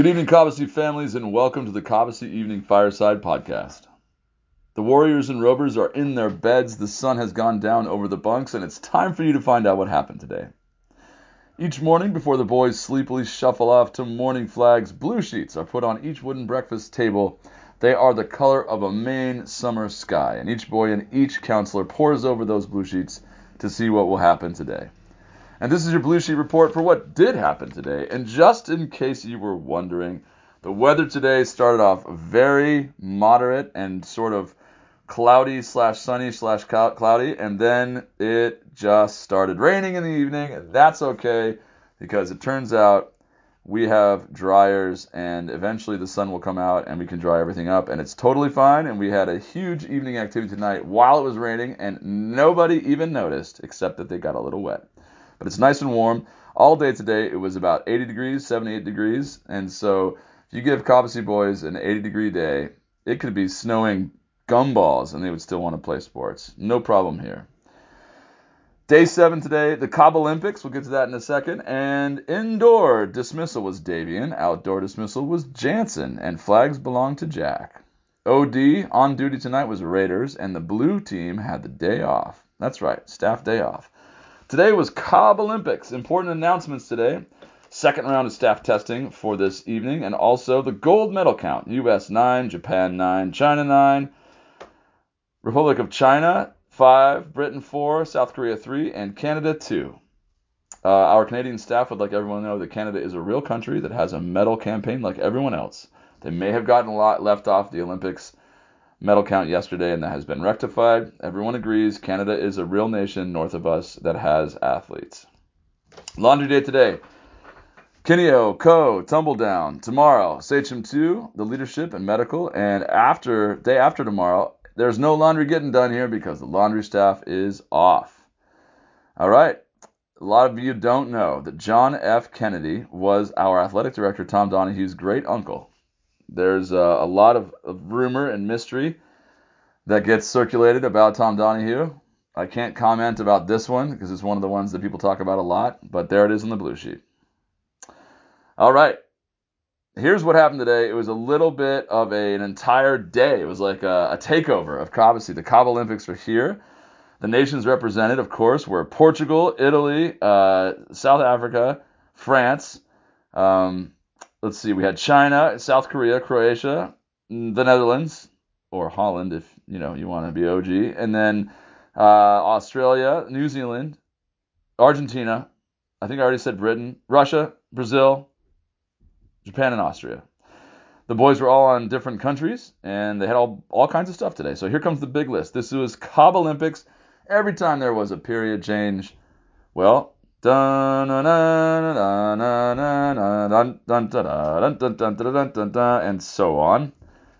Good evening, Cobbossee families, and welcome to the Cobbossee Evening Fireside Podcast. The Warriors and Rovers are in their beds, the sun has gone down over the bunks, and it's time for you to find out what happened today. Each morning, before the boys sleepily shuffle off to morning flags, blue sheets are put on each wooden breakfast table. They are the color of a Maine summer sky, and each boy and each counselor pores over those blue sheets to see what will happen today. And this is your Blue Sheet Report for what did happen today. And just in case you were wondering, the weather today started off very moderate and sort of cloudy/sunny/cloudy, and then it just started raining in the evening, and that's okay, because it turns out we have dryers, and eventually the sun will come out, and we can dry everything up, and it's totally fine, and we had a huge evening activity tonight while it was raining, and nobody even noticed, except that they got a little wet. But it's nice and warm. All day today, it was about 80 degrees, 78 degrees. And so if you give Cobbossee boys an 80-degree day, it could be snowing gumballs, and they would still want to play sports. No problem here. Day 7 today, the Cobb Olympics. We'll get to that in a second. And indoor dismissal was Davian. Outdoor dismissal was Jansen. And flags belonged to Jack. OD on duty tonight was Raiders. And the blue team had the day off. That's right, staff day off. Today was Cobb Olympics. Important announcements today. Second round of staff testing for this evening. And also the gold medal count. U.S. 9, Japan 9, China 9, Republic of China 5, Britain 4, South Korea 3, and Canada 2. Our Canadian staff would like everyone to know that Canada is a real country that has a medal campaign like everyone else. They may have gotten a lot left off the Olympics medal count yesterday, and that has been rectified. Everyone agrees Canada is a real nation north of us that has athletes. Laundry day today. Kineo, Co, Tumbledown. Tomorrow, Sachem 2, the leadership and medical. And day after tomorrow, there's no laundry getting done here because the laundry staff is off. All right. A lot of you don't know that John F. Kennedy was our athletic director, Tom Donahue's great uncle. There's a lot of rumor and mystery that gets circulated about Tom Donahue. I can't comment about this one because it's one of the ones that people talk about a lot, but there it is in the blue sheet. All right. Here's what happened today. It was a little bit of an entire day. It was like a takeover of Cobbossee. The Cobb Olympics are here. The nations represented, of course, were Portugal, Italy, South Africa, France, let's see, we had China, South Korea, Croatia, the Netherlands, or Holland if, you know, you want to be OG, and then Australia, New Zealand, Argentina, I think I already said Britain, Russia, Brazil, Japan, and Austria. The boys were all on different countries, and they had all kinds of stuff today. So here comes the big list. This was Cobb Olympics. Every time there was a period change, well... and so on,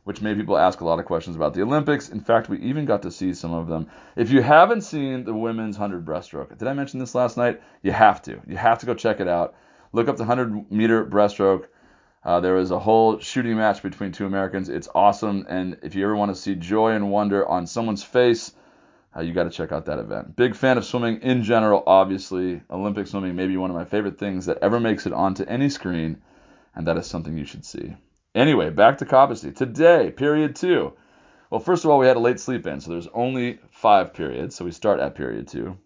which made people ask a lot of questions about the Olympics. In fact, we even got to see some of them. If you haven't seen the women's 100 breaststroke, did I mention this last night? You have to. You have to go check it out. Look up the 100-meter breaststroke. There is a whole shooting match between two Americans. It's awesome, and if you ever want to see joy and wonder on someone's face, you got to check out that event. Big fan of swimming in general, obviously. Olympic swimming may be one of my favorite things that ever makes it onto any screen, and that is something you should see. Anyway, back to Cobbossee. Today, period 2. Well, first of all, we had a late sleep in, so there's only 5 periods, so we start at period 2.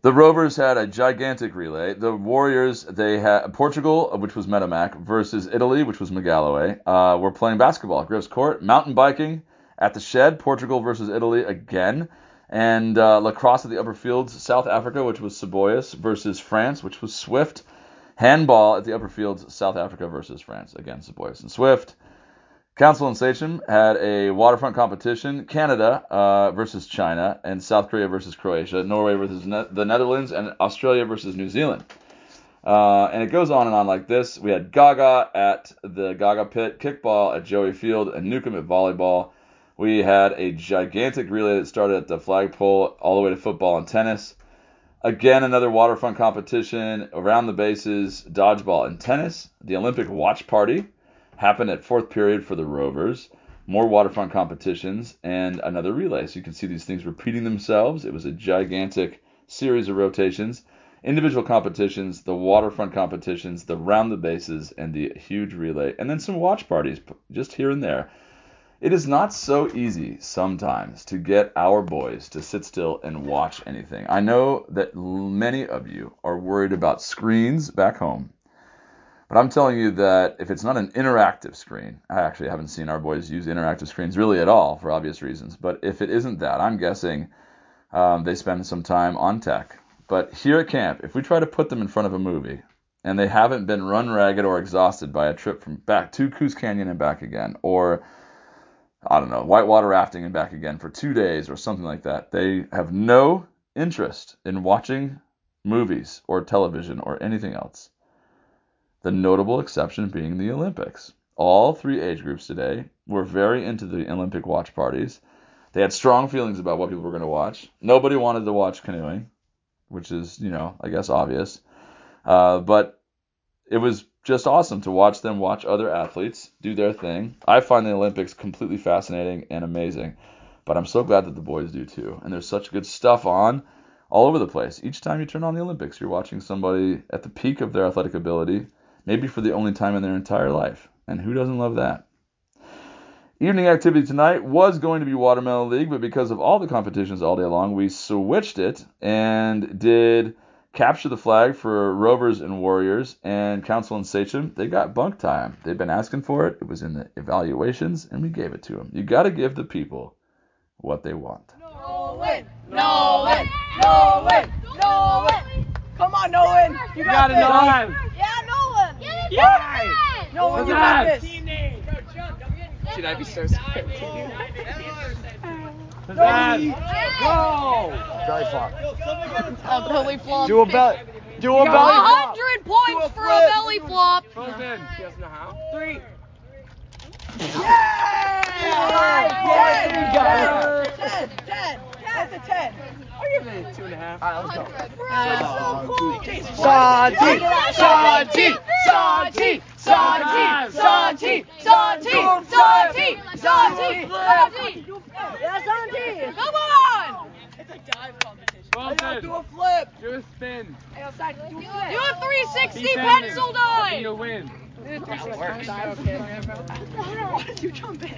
The Rovers had a gigantic relay. The Warriors, they had Portugal, which was Metamac, versus Italy, which was McGalloway. We're playing basketball at Griff's Court, mountain biking, at the Shed, Portugal versus Italy again. And lacrosse at the upper fields, South Africa, which was Saboyas, versus France, which was Swift. Handball at the upper fields, South Africa versus France. Again, Saboyas and Swift. Council and Sachem had a waterfront competition. Canada versus China, and South Korea versus Croatia. Norway versus the Netherlands, and Australia versus New Zealand. And it goes on and on like this. We had Gaga at the Gaga Pit, kickball at Joey Field, and Newcomb at volleyball. We had a gigantic relay that started at the flagpole all the way to football and tennis. Again, another waterfront competition around the bases, dodgeball and tennis. The Olympic watch party happened at fourth period for the Rovers. More waterfront competitions and another relay. So you can see these things repeating themselves. It was a gigantic series of rotations. individual competitions, the waterfront competitions, the round the bases, and the huge relay, and then some watch parties just here and there. It is not so easy sometimes to get our boys to sit still and watch anything. I know that many of you are worried about screens back home. But I'm telling you that if it's not an interactive screen, I actually haven't seen our boys use interactive screens really at all for obvious reasons. But if it isn't that, I'm guessing they spend some time on tech. But here at camp, if we try to put them in front of a movie and they haven't been run ragged or exhausted by a trip from back to Coos Canyon and back again, or, I don't know, whitewater rafting and back again for 2 days or something like that, they have no interest in watching movies or television or anything else. The notable exception being the Olympics. All three age groups today were very into the Olympic watch parties. They had strong feelings about what people were going to watch. Nobody wanted to watch canoeing, which is, you know, I guess obvious. But it was just awesome to watch them watch other athletes do their thing. I find the Olympics completely fascinating and amazing. But I'm so glad that the boys do too. And there's such good stuff on all over the place. Each time you turn on the Olympics, you're watching somebody at the peak of their athletic ability, maybe for the only time in their entire life. And who doesn't love that? Evening activity tonight was going to be Watermelon League, but because of all the competitions all day long, we switched it and did Capture the Flag for Rovers and Warriors and Council and Sachem. They got bunk time. They've been asking for it. It was in the evaluations, and we gave it to them. You got to give the people what they want. Nolan! Nolan! Nolan! Nolan! Come on, Nolan! You got it, Nolan! Yeah! No one got this! Should I be so scared? Ready? Go! Belly flop. A belly flop. Do a belly flop. 100 points for a belly flop. She doesn't know how. 3. Yeah! 10. That's a 10. I'll give it a 2.5. Alright, let's go. Santi! Yeah, Santi! Come on! It's a dive competition. I'll do a flip. Do a spin. Do a 360 pencil dive. You'll win. Why did you jump in?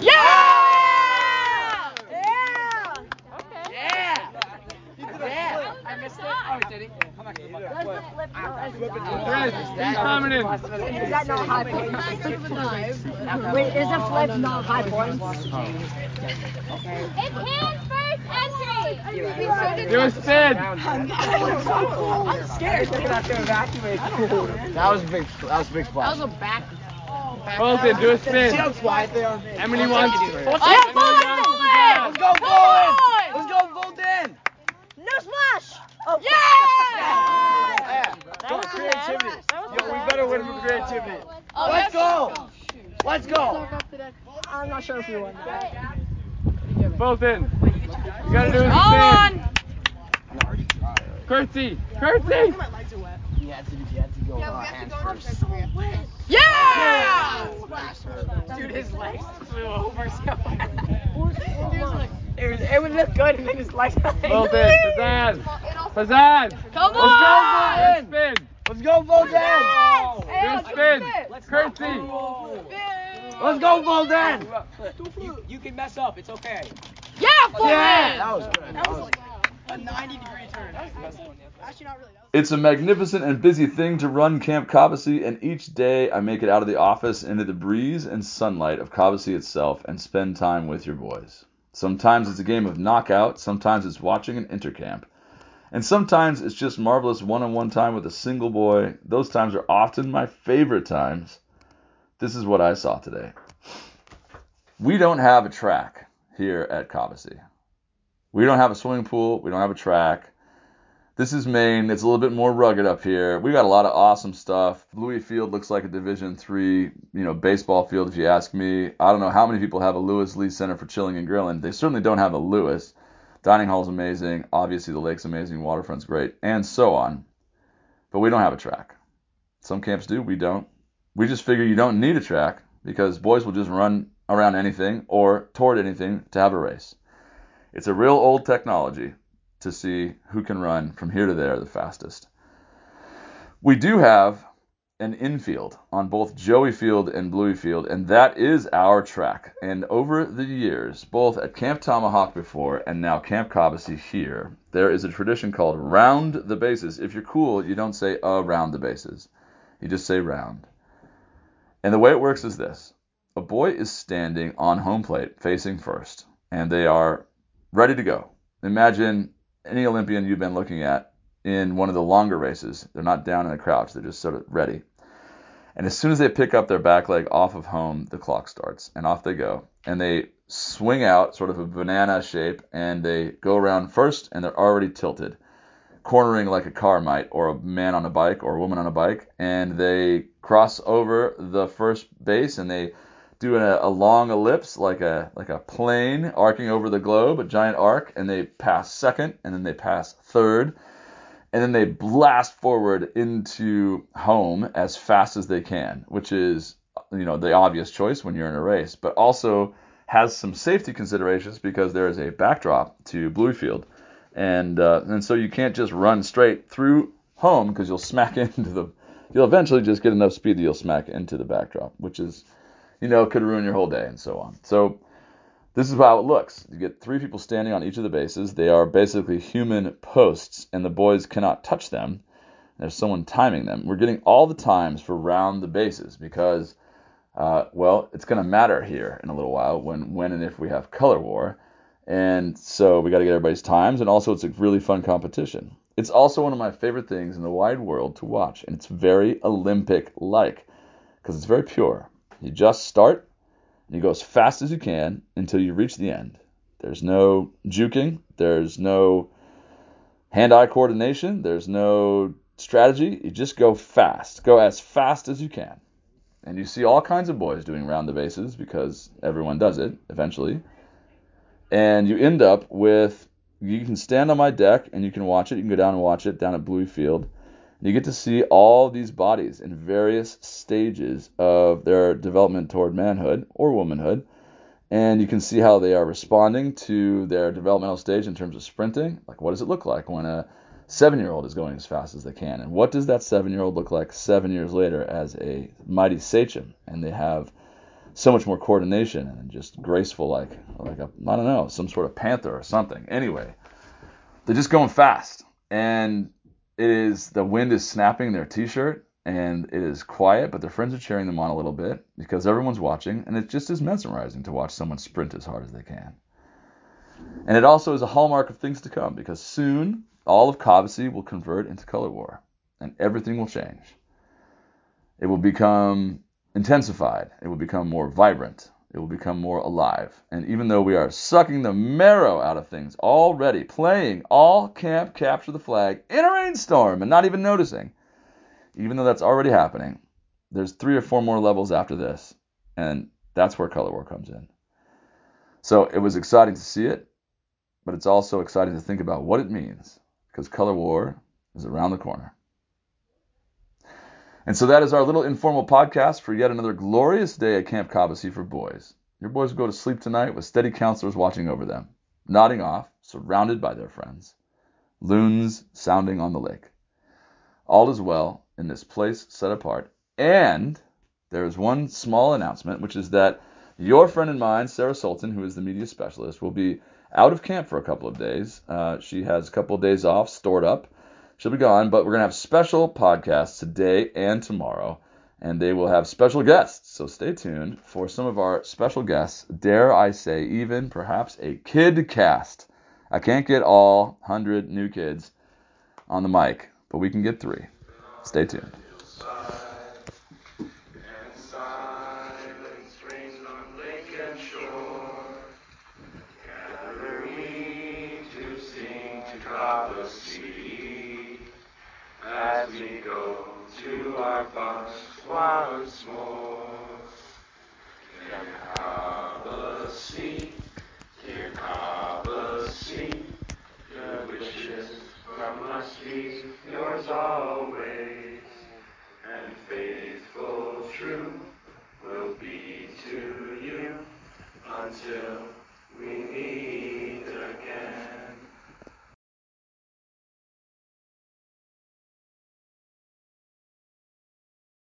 Yeah! Yeah! I missed it. Oh, did he? How much? He's coming in. Is that not high points? Wait, is a flip not high points? It's his first entry. Do a spin. I'm scared. They're gonna have to evacuate. That was a big. That was a big splash. That was a back. Bolton, do a spin. See how quiet they are. Emily wants. Let's go, Bolton. Let's go, Bolton. No splash! Oh, yeah! That was creativity. Yo, we better win from creativity. Let's go! Let's go! I'm not sure if we won that. Both in. You gotta do this thing. Curtsy! You had to go hands first. Yeah! Dude, his legs flew over so fast. It would look good if it was like that. Bolton! Come on! Let's go, Bolton! Let's go, Bolton! Good spin! Curtsy! Let's go, Bolton! You can mess up, it's okay. Yeah, Bolton! Yeah! That was good. That was like a 90-degree turn. That was the best one. Actually, not really. It's a magnificent and busy thing to run Camp Cobbossee, and each day I make it out of the office into the breeze and sunlight of Cobbossee itself and spend time with your boys. Sometimes it's a game of knockout, sometimes it's watching an intercamp, and sometimes it's just marvelous one-on-one time with a single boy. Those times are often my favorite times. This is what I saw today. We don't have a track here at Cobbossee. We don't have a swimming pool. We don't have a track. This is Maine. It's a little bit more rugged up here. We got a lot of awesome stuff. Bluey Field looks like a Division III, baseball field if you ask me. I don't know how many people have a Lewis Lee Center for Chilling and Grilling. They certainly don't have a Lewis. Dining hall's amazing. Obviously, the lake's amazing. Waterfront's great, and so on. But we don't have a track. Some camps do. We don't. We just figure you don't need a track because boys will just run around anything or toward anything to have a race. It's a real old technology. to see who can run from here to there the fastest. We do have an infield on both Joey Field and Bluey Field, and that is our track. And over the years, both at Camp Tomahawk before and now Camp Cobbossee here, there is a tradition called round the bases. If you're cool, you don't say around the bases. You just say round. And the way it works is this. A boy is standing on home plate facing first, and they are ready to go. Imagine any Olympian you've been looking at in one of the longer races. They're not down in a crouch. They're just sort of ready. And as soon as they pick up their back leg off of home, the clock starts, and off they go. And they swing out sort of a banana shape, and they go around first, and they're already tilted, cornering like a car might, or a man on a bike, or a woman on a bike. And they cross over the first base, and they do a long ellipse, like a plane arcing over the globe, a giant arc, and they pass second, and then they pass third. And then they blast forward into home as fast as they can, which is, you know, the obvious choice when you're in a race, but also has some safety considerations because there is a backdrop to Bluey Field. And so you can't just run straight through home because you'll eventually just get enough speed that you'll smack into the backdrop, which is, you know, could ruin your whole day and so on. So this is how it looks. You get three people standing on each of the bases. They are basically human posts, and the boys cannot touch them. There's someone timing them. We're getting all the times for round the bases because, it's going to matter here in a little while when and if we have color war. And so we got to get everybody's times, and also it's a really fun competition. It's also one of my favorite things in the wide world to watch, and it's very Olympic-like because it's very pure. You just start. You go as fast as you can until you reach the end. There's no juking. There's no hand-eye coordination. There's no strategy. You just go fast. Go as fast as you can. And you see all kinds of boys doing round the bases because everyone does it eventually. And you end up with, you can stand on my deck and you can watch it. You can go down and watch it down at Bluey Field. You get to see all these bodies in various stages of their development toward manhood or womanhood, and you can see how they are responding to their developmental stage in terms of sprinting. Like, what does it look like when a 7-year-old is going as fast as they can? And what does that 7-year-old look like 7 years later as a mighty sachem? And they have so much more coordination and just graceful, like a, I don't know, some sort of panther or something. Anyway, they're just going fast, and it is, the wind is snapping their t-shirt, and it is quiet, but their friends are cheering them on a little bit because everyone's watching, and it just is mesmerizing to watch someone sprint as hard as they can. And it also is a hallmark of things to come because soon all of Cobbossee will convert into color war, and everything will change. It will become intensified. It will become more vibrant. It will become more alive. And even though we are sucking the marrow out of things already, playing all camp Capture the Flag in a rainstorm and not even noticing, even though that's already happening, there's 3 or 4 more levels after this, and that's where Color War comes in. So it was exciting to see it, but it's also exciting to think about what it means, because Color War is around the corner. And so that is our little informal podcast for yet another glorious day at Camp Cobbossee for boys. Your boys will go to sleep tonight with steady counselors watching over them, nodding off, surrounded by their friends, loons sounding on the lake. All is well in this place set apart. And there is one small announcement, which is that your friend and mine, Sarah Sultan, who is the media specialist, will be out of camp for a couple of days. She has a couple of days off, stored up. She'll be gone, but we're going to have special podcasts today and tomorrow, and they will have special guests. So stay tuned for some of our special guests, dare I say, even perhaps a kid cast. I can't get all 100 new kids on the mic, but we can get 3. Stay tuned. As we go to our bunks once more, dear Cobbossee, your wishes must be yours always.